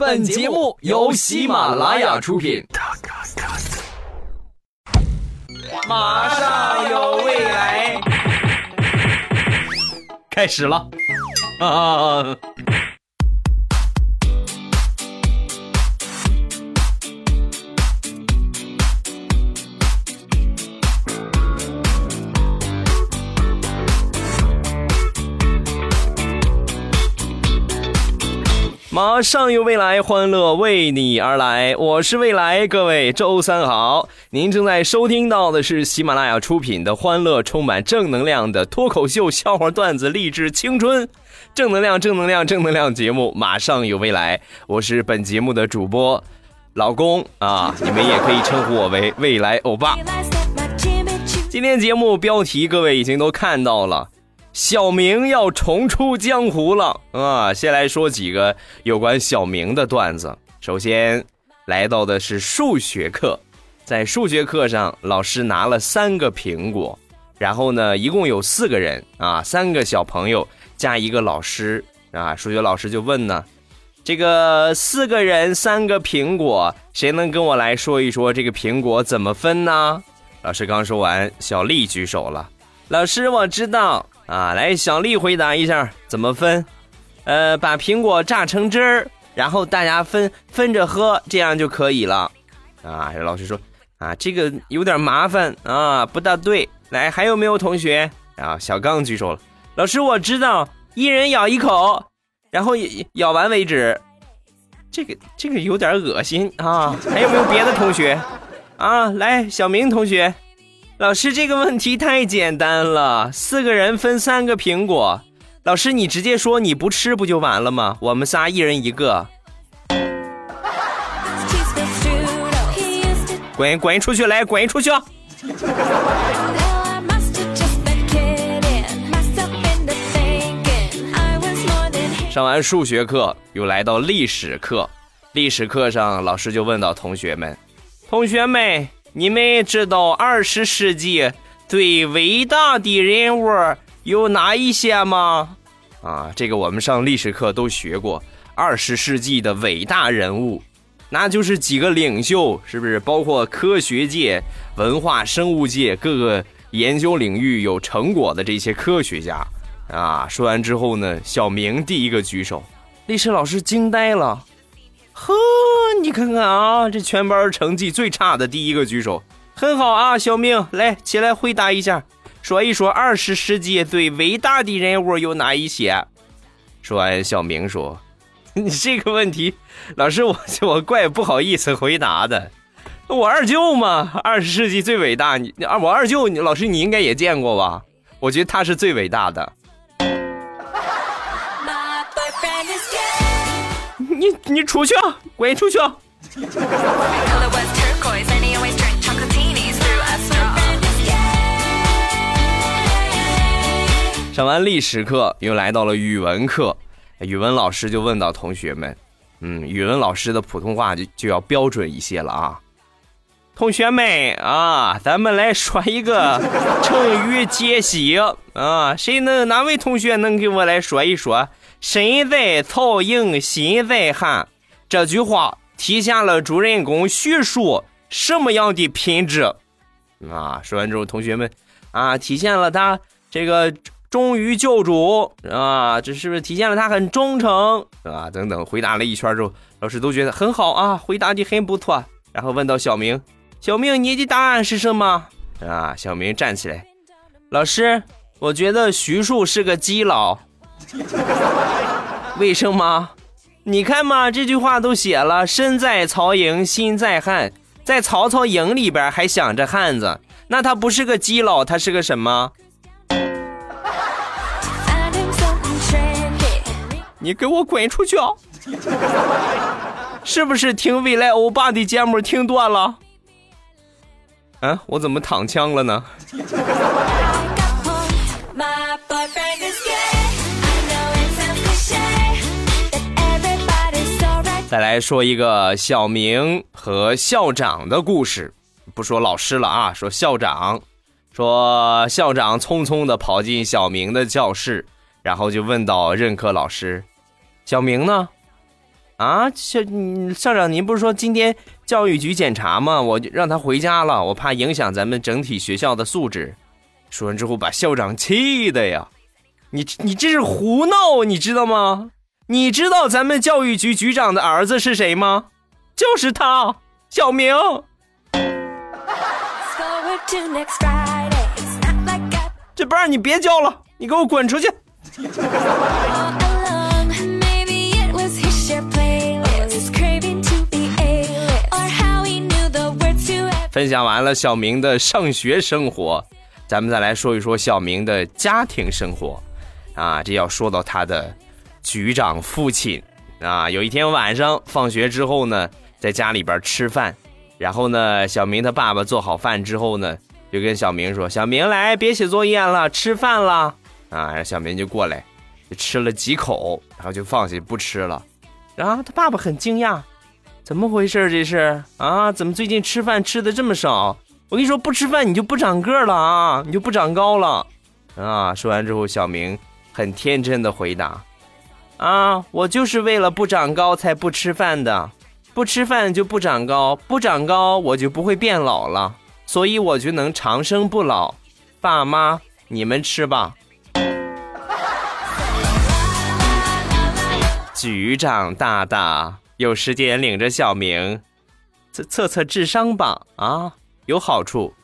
本节目由喜马拉雅出品。马上有未来，开始了。马上有未来，欢乐为你而来，我是未来，各位周三好。您正在收听到的是喜马拉雅出品的欢乐充满正能量的脱口秀笑话段子励志青春正能量节目马上有未来，我是本节目的主播老公啊，你们也可以称呼我为未来欧巴。今天节目标题各位已经都看到了，小明要重出江湖了啊！先来说几个有关小明的段子。首先来到的是数学课，在数学课上，老师拿了3个苹果，然后呢，一共有4个人啊，3个小朋友加1个老师啊。数学老师就问呢，这个4个人3个苹果，谁能跟我来说一说这个苹果怎么分呢？老师刚说完，小丽举手了，老师我知道。啊，来，小丽回答一下怎么分？把苹果榨成汁儿，然后大家分着喝，这样就可以了。啊，老师说啊，这个有点麻烦啊，不大对。来，还有没有同学？啊，小刚举手了，老师我知道，一人咬一口，然后咬完为止。这个有点恶心啊，还有没有别的同学？啊，来，小明同学。老师这个问题太简单了，4个人分3个苹果，老师你直接说你不吃不就完了吗？我们仨一人一个。滚出去，来滚出去。上完数学课又来到历史课，历史课上老师就问到同学们，你们知道20世纪最伟大的人物有哪一些吗？啊，这个我们上历史课都学过，20世纪的伟大人物，那就是几个领袖，是不是？包括科学界、文化生物界各个研究领域有成果的这些科学家啊。说完之后呢，小明第一个举手，历史老师惊呆了。呵，你看看啊，这全班成绩最差的第一个举手，很好啊，小明，来起来回答一下，说一说20世纪最伟大的人物有哪一些？说完，小明说：“你这个问题，老师我怪不好意思回答的。我二舅嘛，20世纪最伟大，我二舅，老师你应该也见过吧？我觉得他是最伟大的。”你出去，滚出去！上完历史课，又来到了语文课。语文老师就问到同学们，语文老师的普通话就要标准一些了啊。同学们啊，咱们来说一个成语解析啊，哪位同学能给我来说一说？身在曹营心在汉，这句话体现了主人公叙述什么样的品质啊？说完之后，同学们啊，体现了他这个忠于救主啊，这是不是体现了他很忠诚啊？等等，回答了一圈之后，老师都觉得很好啊，回答的很不错。然后问到小明，你的答案是什么啊？小明站起来，老师，我觉得徐庶是个基佬。为什么？你看嘛，这句话都写了，身在曹营心在汉，在曹操营里边还想着汉子，那他不是个基佬，他是个什么？你给我滚出去啊！是不是听未来欧巴的节目听多了啊？我怎么躺枪了呢？再来说一个小明和校长的故事，不说老师了啊，说校长。说校长匆匆地跑进小明的教室，然后就问到任课老师，小明呢？啊，校长您不是说今天教育局检查吗？我让他回家了，我怕影响咱们整体学校的素质。说完之后把校长气的呀，你这是胡闹，你知道吗？你知道咱们教育局局长的儿子是谁吗？就是他，小明。这班你别教了，你给我滚出去。分享完了小明的上学生活，咱们再来说一说小明的家庭生活啊，这要说到他的局长父亲啊。有一天晚上放学之后呢，在家里边吃饭，然后呢小明他爸爸做好饭之后呢，就跟小明说，小明来，别写作业了，吃饭了啊。小明就过来，就吃了几口，然后就放弃不吃了。然后他爸爸很惊讶，怎么回事这是啊？怎么最近吃饭吃的这么少？我跟你说，不吃饭你就不长个了啊，你就不长高了啊。说完之后，小明很天真的回答，啊，我就是为了不长高才不吃饭的，不吃饭就不长高，不长高我就不会变老了，所以我就能长生不老。爸妈，你们吃吧。局长大大有时间领着小明测智商吧啊，有好处。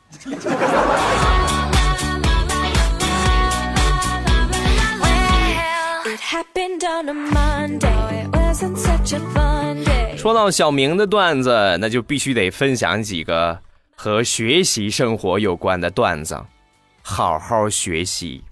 说到小明的段子，那就必须得分享几个和学习生活有关的段子。好好学习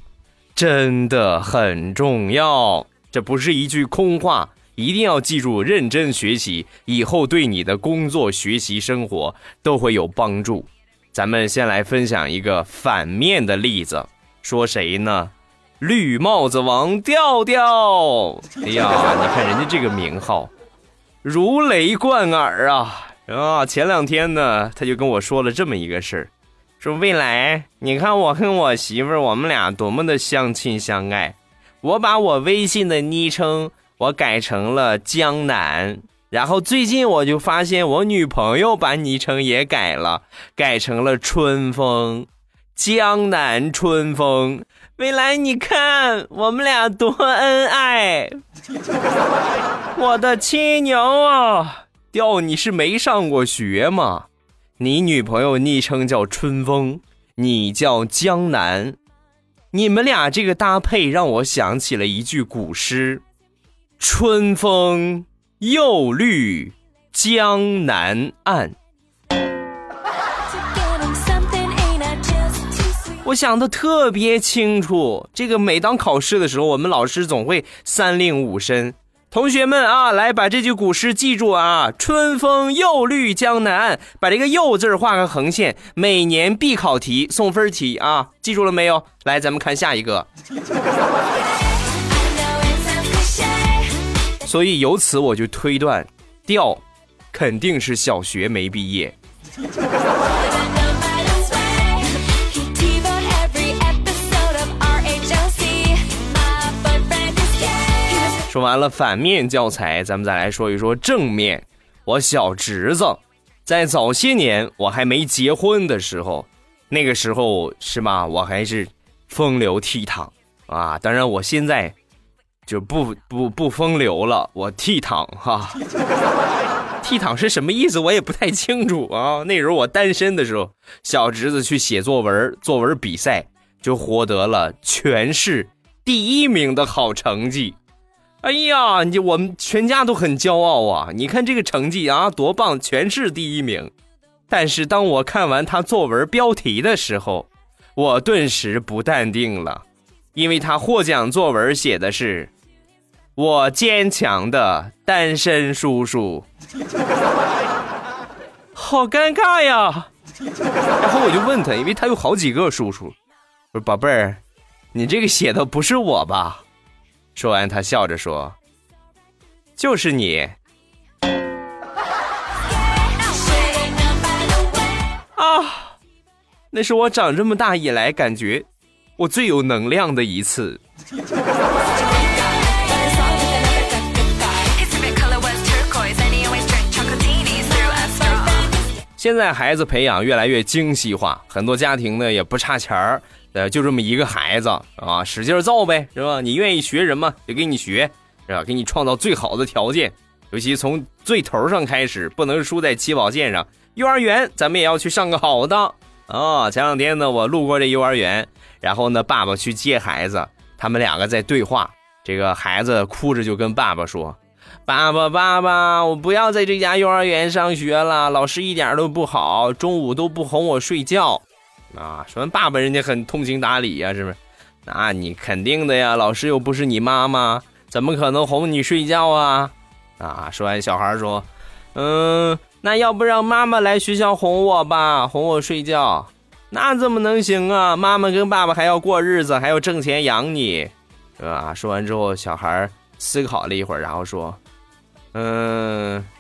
真的很重要，这不是一句空话，一定要记住，认真学习以后对你的工作、学习、生活都会有帮助。咱们先来分享一个反面的例子，说谁呢？绿帽子王调调。哎呀，你看人家这个名号如雷贯耳啊！前两天呢，他就跟我说了这么一个事儿，说未来你看我跟我媳妇儿，我们俩多么的相亲相爱。我把我微信的昵称我改成了江南，然后最近我就发现我女朋友把昵称也改了，改成了春风，江南春风。未来你看我们俩多恩爱。我的亲娘啊，调你是没上过学吗？你女朋友昵称叫春风，你叫江南，你们俩这个搭配让我想起了一句古诗，春风又绿江南岸。我想的特别清楚，这个每当考试的时候，我们老师总会三令五申，同学们啊，来把这句古诗记住啊，春风又绿江南岸，把这个又字画个横线，每年必考题，送分题啊，记住了没有？来，咱们看下一个。所以由此我就推断，调肯定是小学没毕业。说完了反面教材，咱们再来说一说正面。我小侄子在早些年我还没结婚的时候，那个时候是吧，我还是风流倜傥啊。当然我现在就不风流了，我倜傥哈。倜傥是什么意思我也不太清楚啊。那时候我单身的时候，小侄子去写作文，作文比赛就获得了全市第1名的好成绩。哎呀，我们全家都很骄傲啊！你看这个成绩啊，多棒，全市第1名。但是当我看完他作文标题的时候，我顿时不淡定了，因为他获奖作文写的是“我坚强的单身叔叔”，好尴尬呀！然后我就问他，因为他有好几个叔叔，我说：“宝贝儿，你这个写的不是我吧？”说完他笑着说，就是你啊，那是我长这么大以来感觉我最有能量的一次。现在孩子培养越来越精细化，很多家庭呢也不差钱儿，就这么一个孩子啊，使劲造呗，是吧？你愿意学什么就给你学，是吧？给你创造最好的条件，尤其从最头上开始，不能输在起跑线上。幼儿园咱们也要去上个好的啊！前两天呢，我路过这幼儿园，然后呢，爸爸去接孩子，他们两个在对话。这个孩子哭着就跟爸爸说：“爸爸，爸爸，我不要在这家幼儿园上学了，老师一点都不好，中午都不哄我睡觉。”啊，说爸爸人家很通情达理呀，是不是？那你肯定的呀，老师又不是你妈妈，怎么可能哄你睡觉啊？啊，说完小孩说：“那要不让妈妈来学校哄我吧，哄我睡觉。”那怎么能行啊？妈妈跟爸爸还要过日子，还要挣钱养你。说完之后小孩思考了一会儿，然后说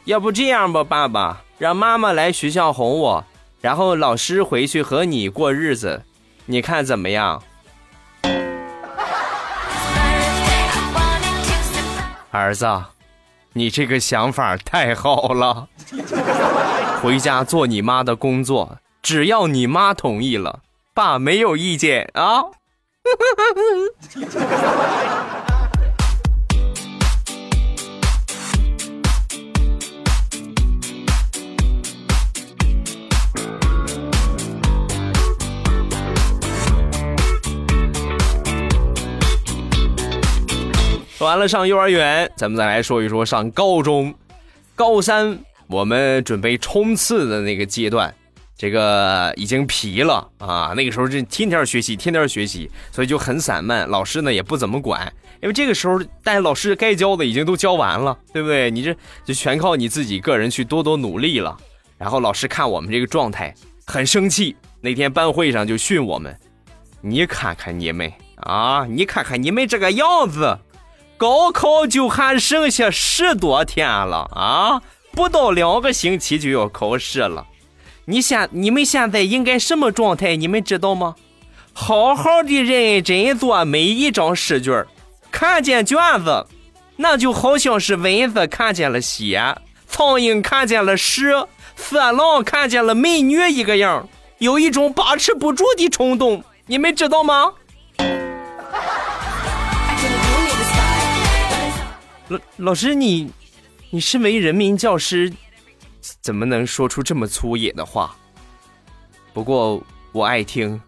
要不这样吧，爸爸，让妈妈来学校哄我，然后老师回去和你过日子，你看怎么样？儿子，你这个想法太好了，回家做你妈的工作，只要你妈同意了，爸没有意见啊。说完了上幼儿园，咱们再来说一说上高中。高三我们准备冲刺的那个阶段，这个已经疲了啊！那个时候就天天学习，所以就很散漫，老师呢也不怎么管，因为这个时候但老师该教的已经都教完了，对不对？你这就全靠你自己个人去多努力了。然后老师看我们这个状态很生气，那天班会上就训我们：“你看看你们啊，你看看你们这个样子，高考就还剩下10多天了啊，不到2个星期就要考试了。你们现在应该什么状态，你们知道吗？好好的认真做每一张试卷，看见卷子，那就好像是蚊子看见了血，苍蝇看见了屎，色狼看见了美女一个样，有一种把持不住的冲动，你们知道吗？”老师，你身为人民教师，怎么能说出这么粗野的话？不过我爱听。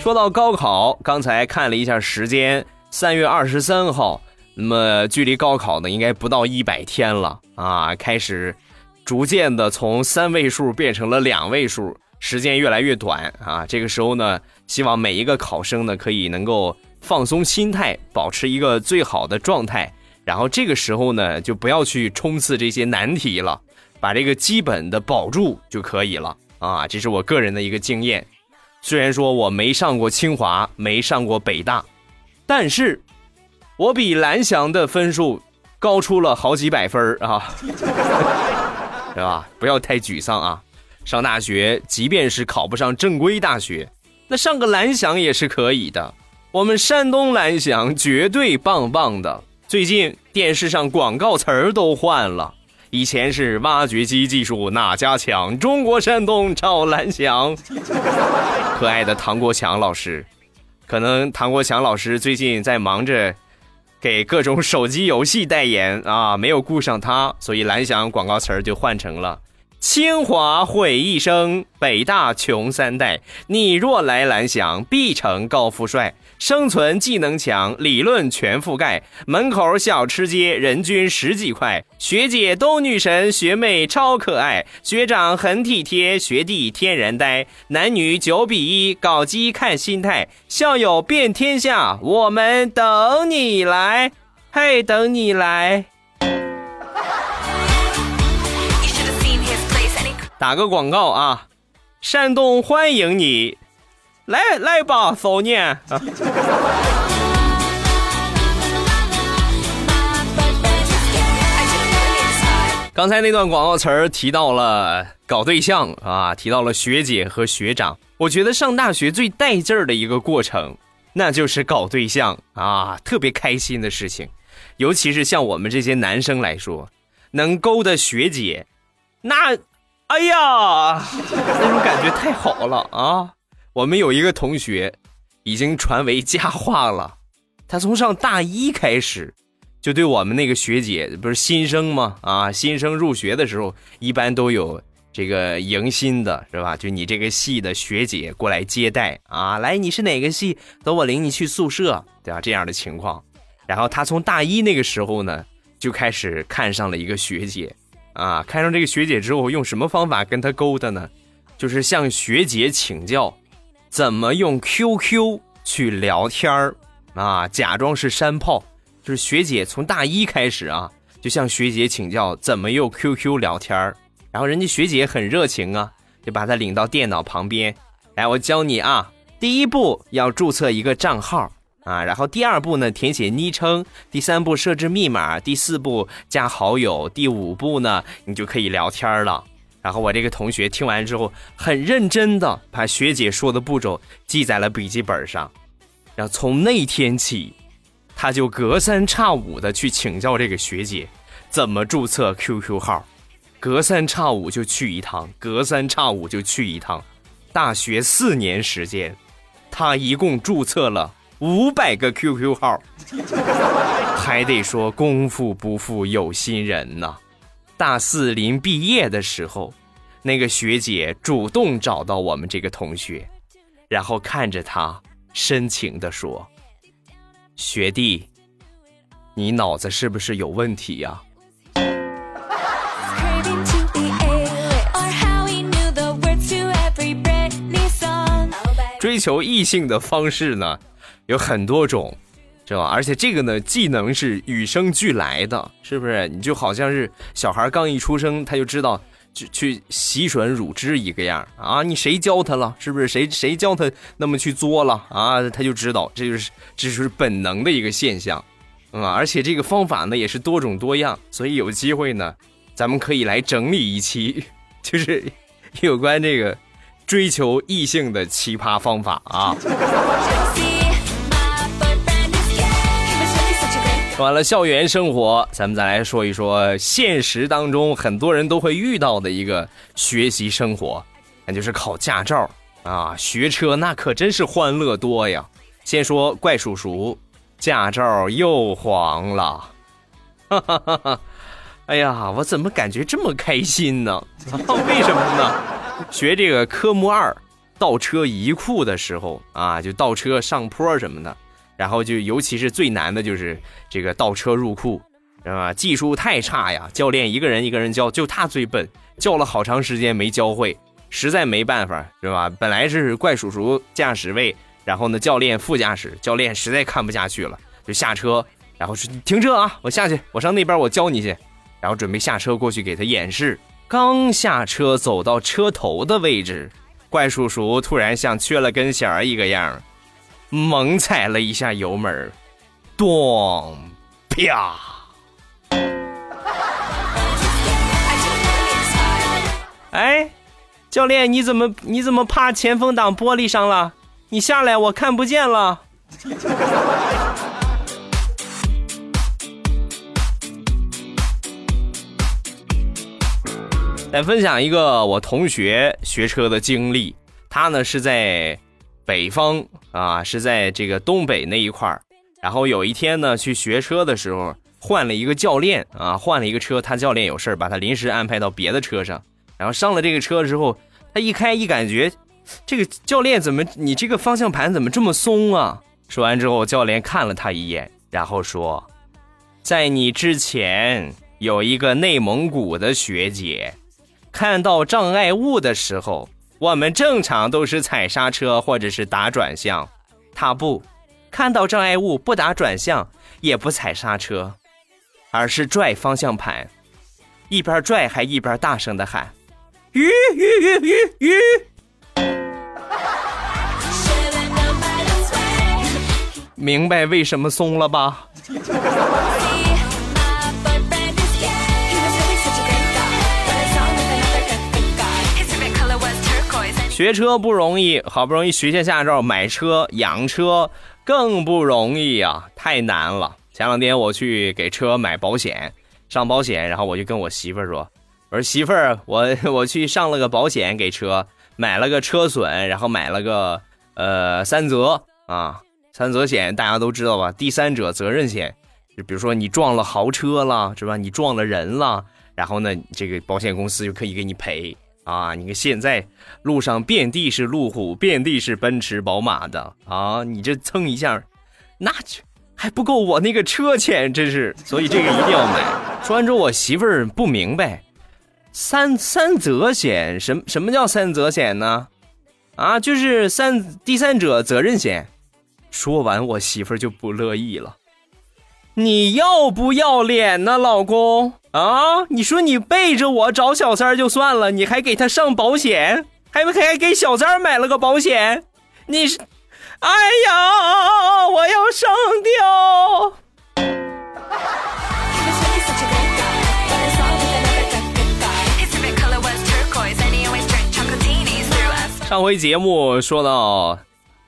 说到高考，刚才看了一下时间，3月23号，那么距离高考呢，应该不到100天了啊！开始逐渐的从3位数变成了2位数，时间越来越短啊！这个时候呢，希望每一个考生呢，可以能够放松心态，保持一个最好的状态，然后这个时候呢就不要去冲刺这些难题了，把这个基本的保住就可以了啊！这是我个人的一个经验，虽然说我没上过清华，没上过北大，但是我比蓝翔的分数高出了好几百分啊，对吧？不要太沮丧啊！上大学即便是考不上正规大学，那上个蓝翔也是可以的，我们山东蓝翔绝对棒棒的，最近电视上广告词儿都换了，以前是挖掘机技术哪家强，中国山东超蓝翔。可爱的唐国强老师，可能唐国强老师最近在忙着给各种手机游戏代言啊，没有顾上他，所以蓝翔广告词儿就换成了：清华毁一生，北大穷3代，你若来蓝翔必成高富帅，生存技能强，理论全覆盖，门口小吃街人均10几块，学姐都女神，学妹超可爱，学长很体贴，学弟天然呆，男女9比1，搞基看心态，校友遍天下，我们等你来，嘿，等你来。打个广告啊，山东欢迎你，来吧，骚念。刚才那段广告词儿提到了搞对象啊，提到了学姐和学长。我觉得上大学最带劲儿的一个过程，那就是搞对象啊，特别开心的事情。尤其是像我们这些男生来说，能勾搭学姐，那哎呀，那种感觉太好了啊！我们有一个同学已经传为佳话了，他从上大一开始就对我们那个学姐，不是新生吗？啊，新生入学的时候一般都有这个迎新的，是吧？就你这个系的学姐过来接待啊，来，你是哪个系？等我领你去宿舍，对吧？这样的情况。然后他从大一那个时候呢，就开始看上了一个学姐啊，看上这个学姐之后，用什么方法跟她勾搭呢？就是向学姐请教怎么用 QQ 去聊天啊，假装是山炮。就是学姐从大一开始啊，就向学姐请教怎么用 QQ 聊天，然后人家学姐很热情啊，就把她领到电脑旁边来，我教你啊，第一步要注册一个账号啊，然后第二步呢，填写昵称，第三步设置密码，第四步加好友，第五步呢，你就可以聊天了。然后我这个同学听完之后，很认真的把学姐说的步骤记在了笔记本上。然后从那天起，他就隔三差五的去请教这个学姐怎么注册 QQ 号，隔三差五就去一趟，隔三差五就去一趟。大学4年时间，他一共注册了500个 QQ 号，还得说功夫不负有心人呢。大四临毕业的时候，那个学姐主动找到我们这个同学，然后看着他深情地说，学弟，你脑子是不是有问题呀？追求异性的方式呢有很多种，是吧？而且这个呢技能是与生俱来的，是不是？你就好像是小孩刚一出生他就知道去洗吮乳汁一个样啊，你谁教他了？是不是谁教他那么去作了啊？他就知道，这就是本能的一个现象啊。而且这个方法呢也是多种多样，所以有机会呢咱们可以来整理一期，就是有关这个追求异性的奇葩方法啊。说完了校园生活，咱们再来说一说现实当中很多人都会遇到的一个学习生活，那就是考驾照啊。学车那可真是欢乐多呀。先说怪叔叔，驾照又黄了，哈哈哈哈！哎呀，我怎么感觉这么开心呢？为什么呢？学这个科目2倒车移库的时候啊，就倒车上坡什么的。然后就尤其是最难的就是这个倒车入库，技术太差呀，教练一个人教，就他最笨，教了好长时间没教会，实在没办法，是吧？本来是怪叔叔驾驶位，然后呢教练副驾驶，教练实在看不下去了，就下车，然后说停车啊，我下去，我上那边我教你去，然后准备下车过去给他演示。刚下车走到车头的位置，怪叔叔突然像缺了根弦儿一个样，猛踩了一下油门，咚，啪！哎，教练，你怎么趴前风挡玻璃上了？你下来，我看不见了。来分享一个我同学学车的经历，他呢是在北方啊，是在这个东北那一块儿。然后有一天呢去学车的时候换了一个教练啊，换了一个车，他教练有事儿把他临时安排到别的车上。然后上了这个车之后，他一开一感觉这个教练怎么，你这个方向盘怎么这么松啊？说完之后教练看了他一眼，然后说，在你之前有一个内蒙古的学姐，看到障碍物的时候我们正常都是踩刹车或者是打转向，他不，看到障碍物不打转向也不踩刹车，而是拽方向盘，一边拽还一边大声的喊吁吁吁吁吁。明白为什么松了吧？学车不容易，好不容易学下驾照，买车养车，更不容易啊，太难了。前两天我去给车买保险，上保险，然后我就跟我媳妇儿说，我说媳妇儿，我去上了个保险给车，买了个车损，然后买了个三责啊，三责险大家都知道吧，第三者责任险，就比如说你撞了豪车了，是吧？你撞了人了，然后呢，这个保险公司就可以给你赔啊。你看现在路上遍地是路虎，遍地是奔驰、宝马的啊，你这蹭一下，那还不够我那个车钱，真是。所以这个一定要买。说完之后，我媳妇儿不明白，三责险什么叫三责险呢？啊，就是第三者责任险。说完我媳妇儿就不乐意了，你要不要脸呢老公啊？你说你背着我找小三儿就算了，你还给他上保险，还给小三儿买了个保险，你是，哎呀我要上吊。上回节目说到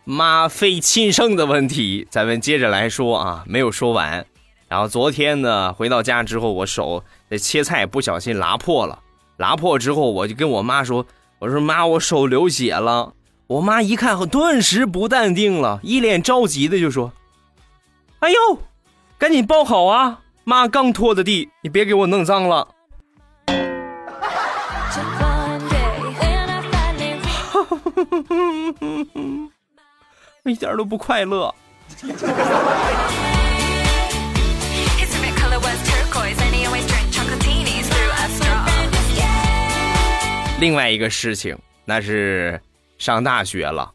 妈非亲生的问题，咱们接着来说啊，没有说完。然后昨天呢，回到家之后，我手在切菜不小心拉破了，拉破之后我就跟我妈说，我说妈，我手流血了。我妈一看顿时不淡定了，一脸着急的就说，哎呦，赶紧包好啊，妈刚拖的地，你别给我弄脏了。一点都不快乐。另外一个事情，那是上大学了。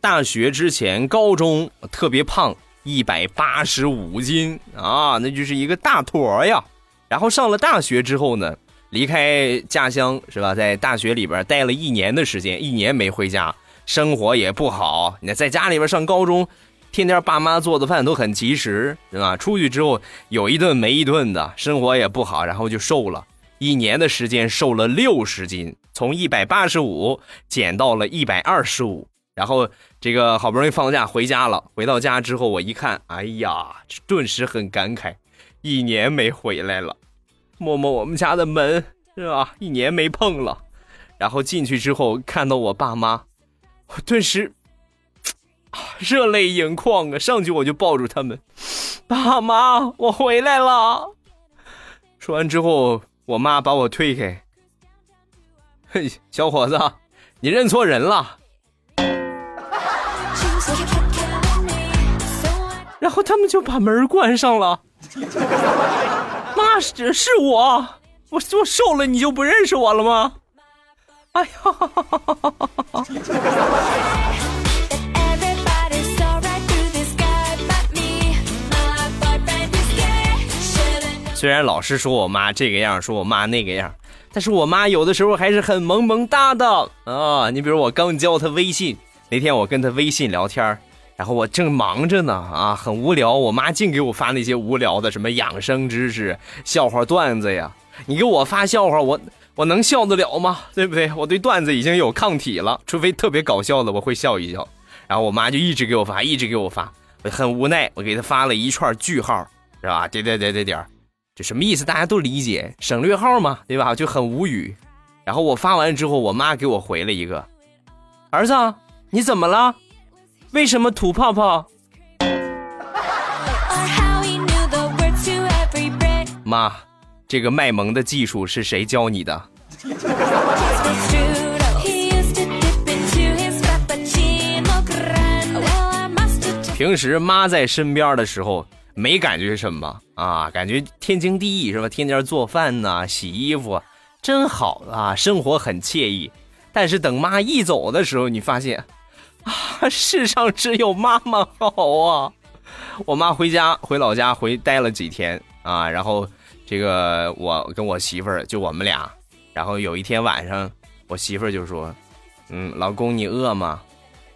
大学之前，高中特别胖，185斤啊，那就是一个大坨呀。然后上了大学之后呢，离开家乡是吧，在大学里边待了1年的时间，1年没回家，生活也不好。你在家里边上高中，天天爸妈做的饭都很及时，是吧？出去之后有一顿没一顿的，生活也不好，然后就瘦了。1年的时间瘦了60斤，从185减到了125。然后这个好不容易放假回家了，回到家之后我一看，哎呀，顿时很感慨，1年没回来了。摸摸我们家的门，是吧？1年没碰了。然后进去之后看到我爸妈，我顿时热泪盈眶啊！上去我就抱住他们，爸妈，我回来了。说完之后，我妈把我推开，嘿，小伙子，你认错人了。然后他们就把门关上了。妈，是我瘦了，你就不认识我了吗？哎呀！虽然老是说我妈这个样，说我妈那个样，但是我妈有的时候还是很萌萌哒的啊。你比如我刚教她微信，那天我跟她微信聊天，然后我正忙着呢啊，很无聊，我妈净给我发那些无聊的什么养生知识、笑话段子呀。你给我发笑话，我能笑得了吗？对不对？我对段子已经有抗体了，除非特别搞笑的我会笑一笑。然后我妈就一直给我发，我很无奈，我给她发了一串句号，是吧？点，这什么意思？大家都理解，省略号嘛，对吧？就很无语。然后我发完之后，我妈给我回了一个：“儿子，你怎么了？”为什么吐泡泡？妈，这个卖萌的技术是谁教你的？平时妈在身边的时候没感觉什么啊，感觉天经地义是吧？天天做饭呐、洗衣服，真好啊，生活很惬意。但是等妈一走的时候，你发现。啊，世上只有妈妈好啊！我妈回老家待了几天啊，然后这个我跟我媳妇儿就我们俩，然后有一天晚上我媳妇儿就说：“老公你饿吗？”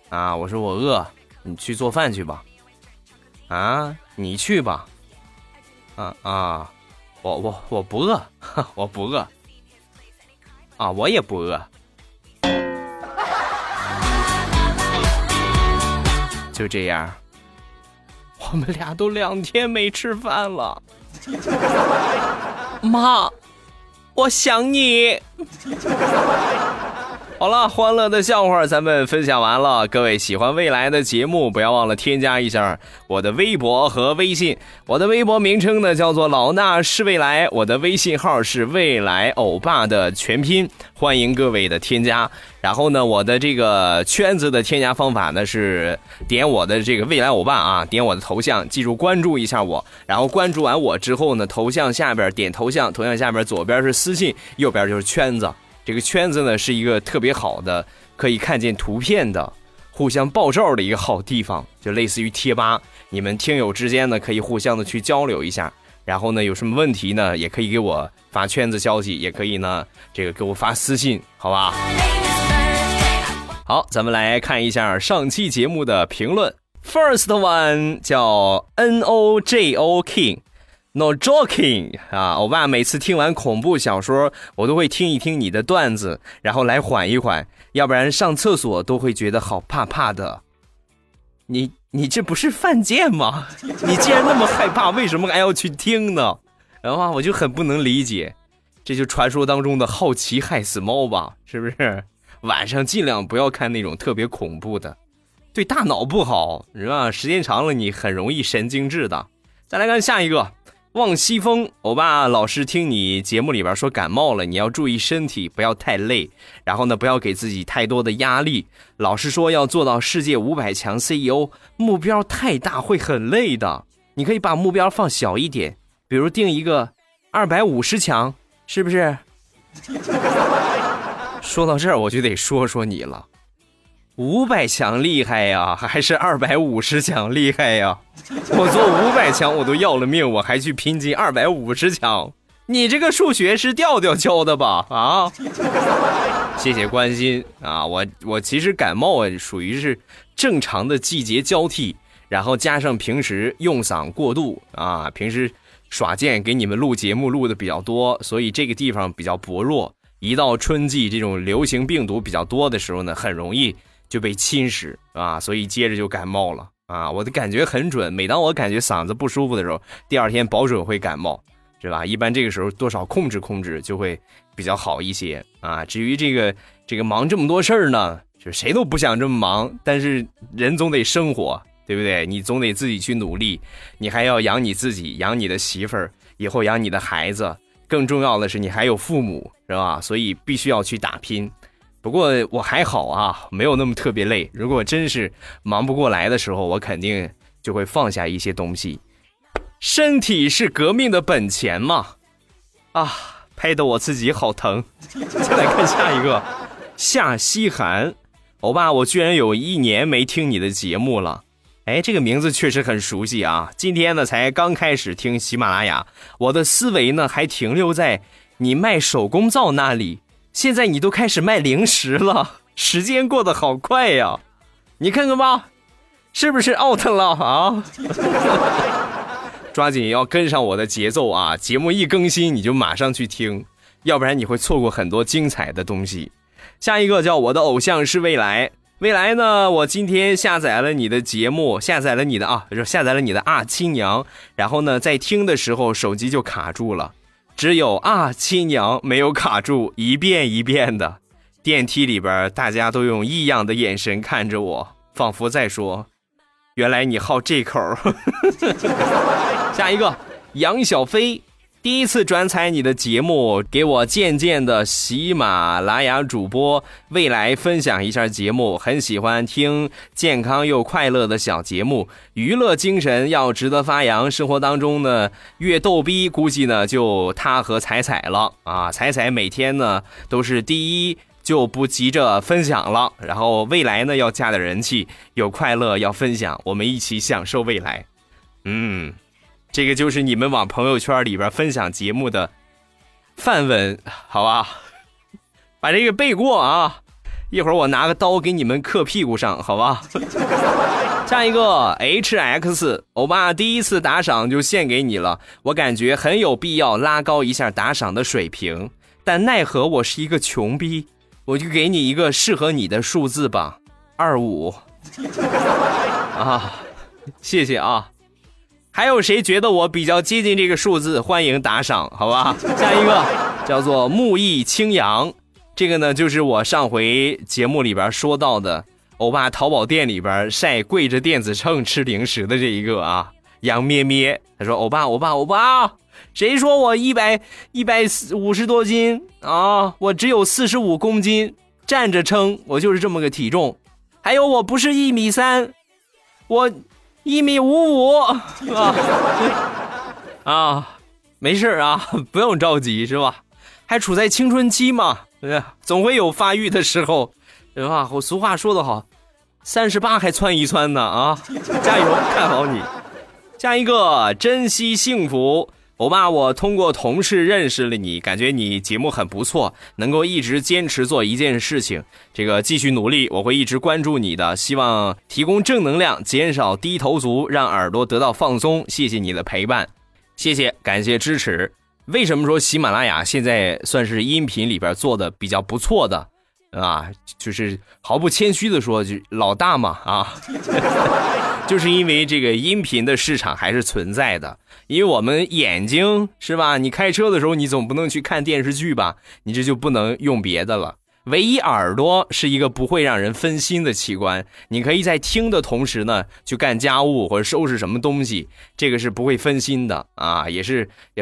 啊，我说我饿，你去做饭去吧。啊，你去吧。啊，我不饿，我不饿。啊，我也不饿。就这样，我们俩都2天没吃饭了。妈，我想你。好了，欢乐的笑话咱们分享完了。各位喜欢未来的节目，不要忘了添加一下我的微博和微信。我的微博名称呢叫做老衲是未来，我的微信号是未来欧巴的全拼，欢迎各位的添加。然后呢，我的这个圈子的添加方法呢是点我的这个未来欧巴啊，点我的头像，记住关注一下我。然后关注完我之后呢，头像下边点头像，头像下边左边是私信，右边就是圈子。这个圈子呢是一个特别好的可以看见图片的互相爆照的一个好地方，就类似于贴吧，你们听友之间呢可以互相的去交流一下。然后呢有什么问题呢也可以给我发圈子消息，也可以呢这个给我发私信，好吧。好，咱们来看一下上期节目的评论。 First one 叫 NOJOKing No joking 啊！欧巴每次听完恐怖小说，我都会听一听你的段子，然后来缓一缓，要不然上厕所都会觉得好怕怕的。你这不是犯贱吗？你既然那么害怕，为什么还要去听呢？然后我就很不能理解，这就传说当中的好奇害死猫吧？是不是？晚上尽量不要看那种特别恐怖的，对大脑不好，是吧？时间长了，你很容易神经质的。再来看下一个。望西风，欧巴老是听你节目里边说感冒了，你要注意身体，不要太累，然后呢，不要给自己太多的压力。老是说要做到世界500强 CEO， 目标太大会很累的。你可以把目标放小一点，比如定一个250强，是不是？说到这儿我就得说说你了，500强厉害呀，还是250强厉害呀？我做500强我都要了命，我还去拼进250强，你这个数学是调调教的吧？啊，谢谢关心啊！我其实感冒属于是正常的季节交替，然后加上平时用嗓过度啊，平时耍剑给你们录节目录的比较多，所以这个地方比较薄弱。一到春季这种流行病毒比较多的时候呢，很容易就被侵蚀啊，所以接着就感冒了啊！我的感觉很准，每当我感觉嗓子不舒服的时候，第2天保准会感冒，是吧？一般这个时候多少控制控制就会比较好一些啊。至于这个忙这么多事儿呢，就谁都不想这么忙，但是人总得生活，对不对？你总得自己去努力，你还要养你自己，养你的媳妇儿，以后养你的孩子，更重要的是你还有父母，是吧？所以必须要去打拼。不过我还好啊，没有那么特别累。如果真是忙不过来的时候，我肯定就会放下一些东西。身体是革命的本钱嘛！啊，拍得我自己好疼。再来看下一个，夏西寒，欧巴，我居然有1年没听你的节目了。哎，这个名字确实很熟悉啊！今天呢才刚开始听喜马拉雅，我的思维呢还停留在你卖手工皂那里。现在你都开始卖零食了，时间过得好快呀！你看看吧，是不是 out 了啊？抓紧要跟上我的节奏啊！节目一更新你就马上去听，要不然你会错过很多精彩的东西。下一个叫我的偶像是未来。未来呢，我今天下载了你的节目，下载了你的亲娘，然后呢在听的时候手机就卡住了，只有亲娘没有卡住，一遍一遍的。电梯里边大家都用异样的眼神看着我，仿佛在说原来你好这口。下一个杨小飞，第一次转采你的节目，给我渐渐的喜马拉雅主播未来分享一下节目，很喜欢听健康又快乐的小节目，娱乐精神要值得发扬。生活当中呢，越逗逼估计呢就他和彩彩了啊！彩彩每天呢都是第一就不急着分享了，然后未来呢要加点人气，有快乐要分享，我们一起享受未来。这个就是你们往朋友圈里边分享节目的范文，好吧？把这个背过啊！一会儿我拿个刀给你们刻屁股上，好吧？下一个 HX， 欧巴第一次打赏就献给你了，我感觉很有必要拉高一下打赏的水平，但奈何我是一个穷逼，我就给你一个适合你的数字吧，25。啊，谢谢啊。还有谁觉得我比较接近这个数字，欢迎打赏，好吧。下一个叫做木易清扬，这个呢就是我上回节目里边说到的欧巴淘宝店里边晒跪着电子秤吃零食的这一个啊，杨咩咩，他说欧巴，谁说我150多斤啊？我只有45公斤，站着称我就是这么个体重。还有我不是1.3米，我1.55米啊，没事啊，不用着急是吧？还处在青春期嘛，总会有发育的时候，对吧？我俗话说得好，38还窜一窜呢啊！加油，看好你。下一个，珍惜幸福。欧巴，我通过同事认识了你，感觉你节目很不错，能够一直坚持做一件事情，这个继续努力，我会一直关注你的，希望提供正能量，减少低头族，让耳朵得到放松，谢谢你的陪伴。谢谢，感谢支持。为什么说喜马拉雅现在算是音频里边做的比较不错的啊？就是毫不谦虚的说，就老大嘛啊，就是因为这个音频的市场还是存在的。因为我们眼睛是吧，你开车的时候你总不能去看电视剧吧，你这就不能用别的了。唯一耳朵是一个不会让人分心的器官，你可以在听的同时呢去干家务或者收拾什么东西，这个是不会分心的啊，也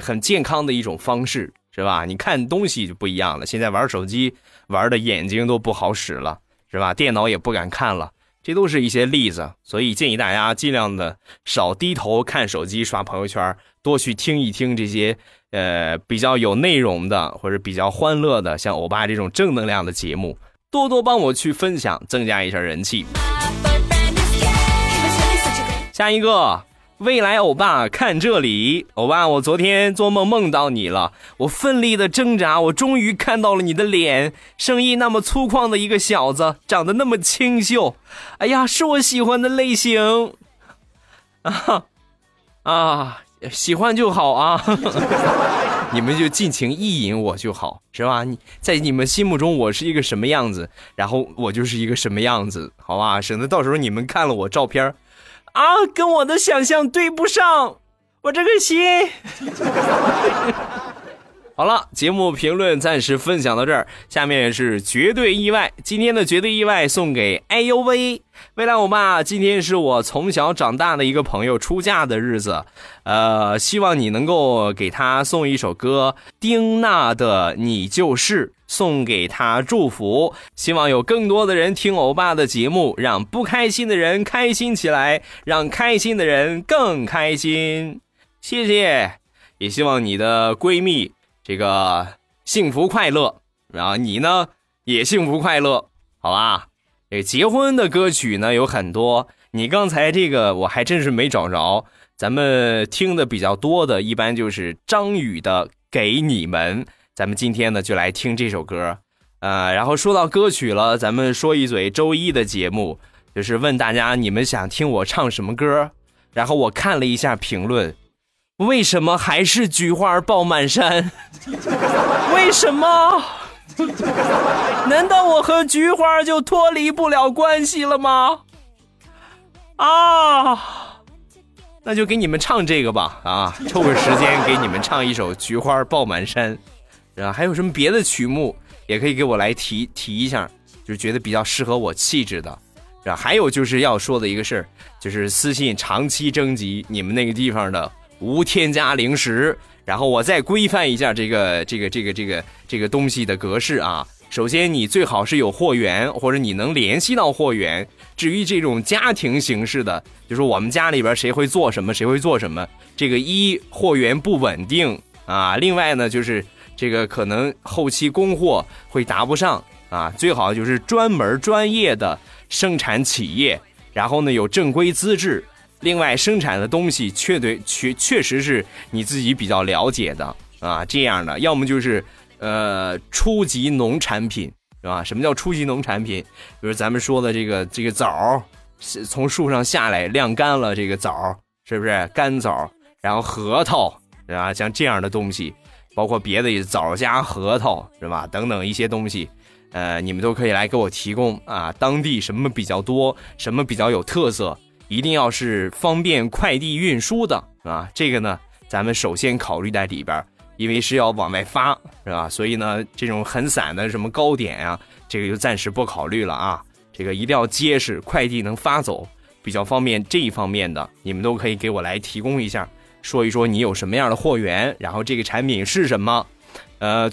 很健康的一种方式是吧。你看东西就不一样了，现在玩手机玩的眼睛都不好使了是吧，电脑也不敢看了，这都是一些例子。所以建议大家尽量的少低头看手机刷朋友圈，多去听一听这些比较有内容的或者比较欢乐的，像欧巴这种正能量的节目，多多帮我去分享，增加一下人气。下一个，未来欧巴看这里。欧巴，我昨天做梦梦到你了，我奋力的挣扎，我终于看到了你的脸，生意那么粗犷的一个小子，长得那么清秀，哎呀，是我喜欢的类型啊，喜欢就好啊你们就尽情意淫我就好是吧，你在你们心目中我是一个什么样子，然后我就是一个什么样子，好吧，省得到时候你们看了我照片啊，跟我的想象对不上，我这个心好了，节目评论暂时分享到这儿，下面是绝对意外。今天的绝对意外送给哎呦喂未来欧巴，今天是我从小长大的一个朋友出嫁的日子，希望你能够给他送一首歌，丁娜的《你就是》，送给他祝福，希望有更多的人听欧巴的节目，让不开心的人开心起来，让开心的人更开心。谢谢，也希望你的闺蜜这个幸福快乐，然后你呢也幸福快乐，好吧。这结婚的歌曲呢有很多，你刚才这个我还真是没找着，咱们听的比较多的一般就是张宇的《给你们》，咱们今天呢就来听这首歌。然后说到歌曲了，咱们说一嘴周一的节目，就是问大家你们想听我唱什么歌，然后我看了一下评论，为什么还是菊花爆满山？为什么？难道我和菊花就脱离不了关系了吗？啊，那就给你们唱这个吧啊，抽个时间给你们唱一首《菊花爆满山》，然后还有什么别的曲目也可以给我来提一下，就觉得比较适合我气质的。然后还有就是要说的一个事儿，就是私信长期征集你们那个地方的无添加零食，然后我再规范一下这个东西的格式啊。首先你最好是有货源，或者你能联系到货源。至于这种家庭形式的，就是我们家里边谁会做什么谁会做什么，这个一货源不稳定啊，另外呢就是这个可能后期供货会达不上啊，最好就是专门专业的生产企业，然后呢有正规资质，另外生产的东西确实是你自己比较了解的啊，这样的要么就是初级农产品是吧。什么叫初级农产品，比如咱们说的这个枣，从树上下来晾干了，这个枣是不是干枣，然后核桃是吧，像这样的东西，包括别的枣加核桃是吧等等一些东西，你们都可以来给我提供啊，当地什么比较多什么比较有特色，一定要是方便快递运输的啊，这个呢咱们首先考虑在里边，因为是要往外发是吧，所以呢这种很散的什么糕点啊，这个就暂时不考虑了啊，这个一定要结实，快递能发走比较方便，这一方面的你们都可以给我来提供一下，说一说你有什么样的货源，然后这个产品是什么，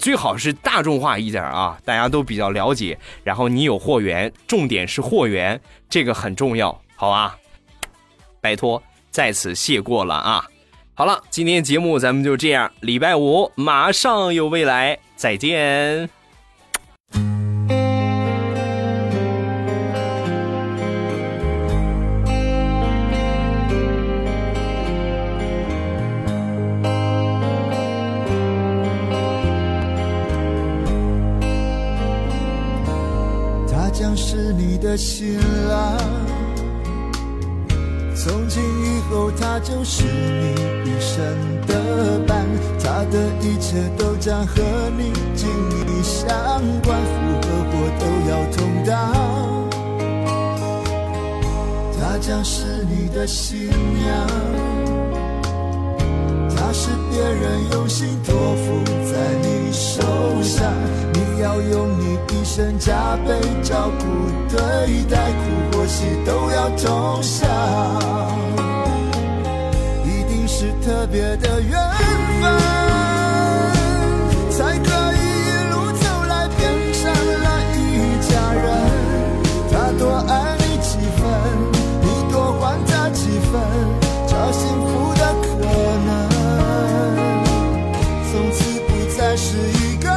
最好是大众化一点啊，大家都比较了解，然后你有货源，重点是货源，这个很重要，好啊，拜托，在此谢过了啊。好了，今天节目咱们就这样，礼拜五马上有未来，再见。是你的新郎，从今以后他就是你一生的伴，他的一切都将和你紧密相关，福和祸都要同当。他将是你的新娘，他是别人用心托付在你手上，你要用你一生加倍照顾对待，苦或喜都要同享，一定是特别的缘分，才可以一路走来变成了一家人。他多爱你几分，你多还他几分，找幸福的可能，从此不再是一个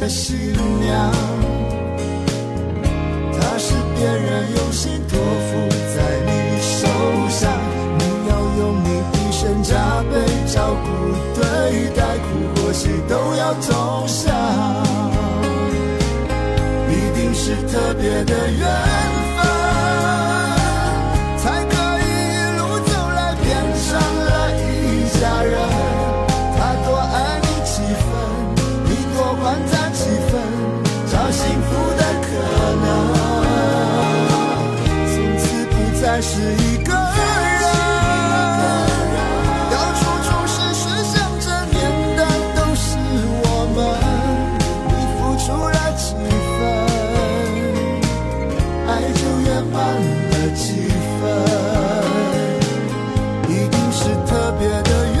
的新娘，她是别人用心托付在你手上，你要用你一生加倍照顾对待，苦或喜都要同享，一定是特别的缘分，才可以一路走来变成了一家人。她多爱你几分，你多还她几分，找幸福的可能，从此不再是一个人，到处处事事相着念的都是我们，你付出了几分，爱就圆满了几分，一定是特别的缘分。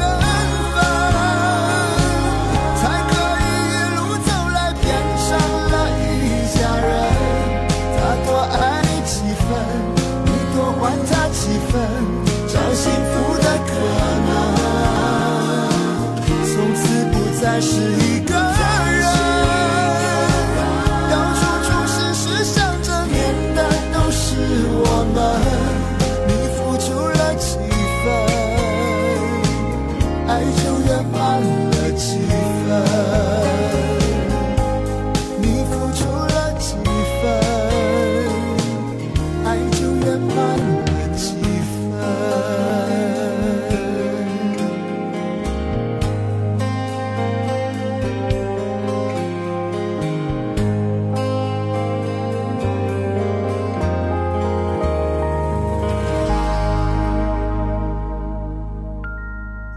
再是一个人，到处处事事相着念的都是我们，你付出了几分，爱就圆满了几分，你付出了几分，爱就圆满了几分。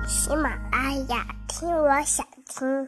喜马拉雅，听我想听。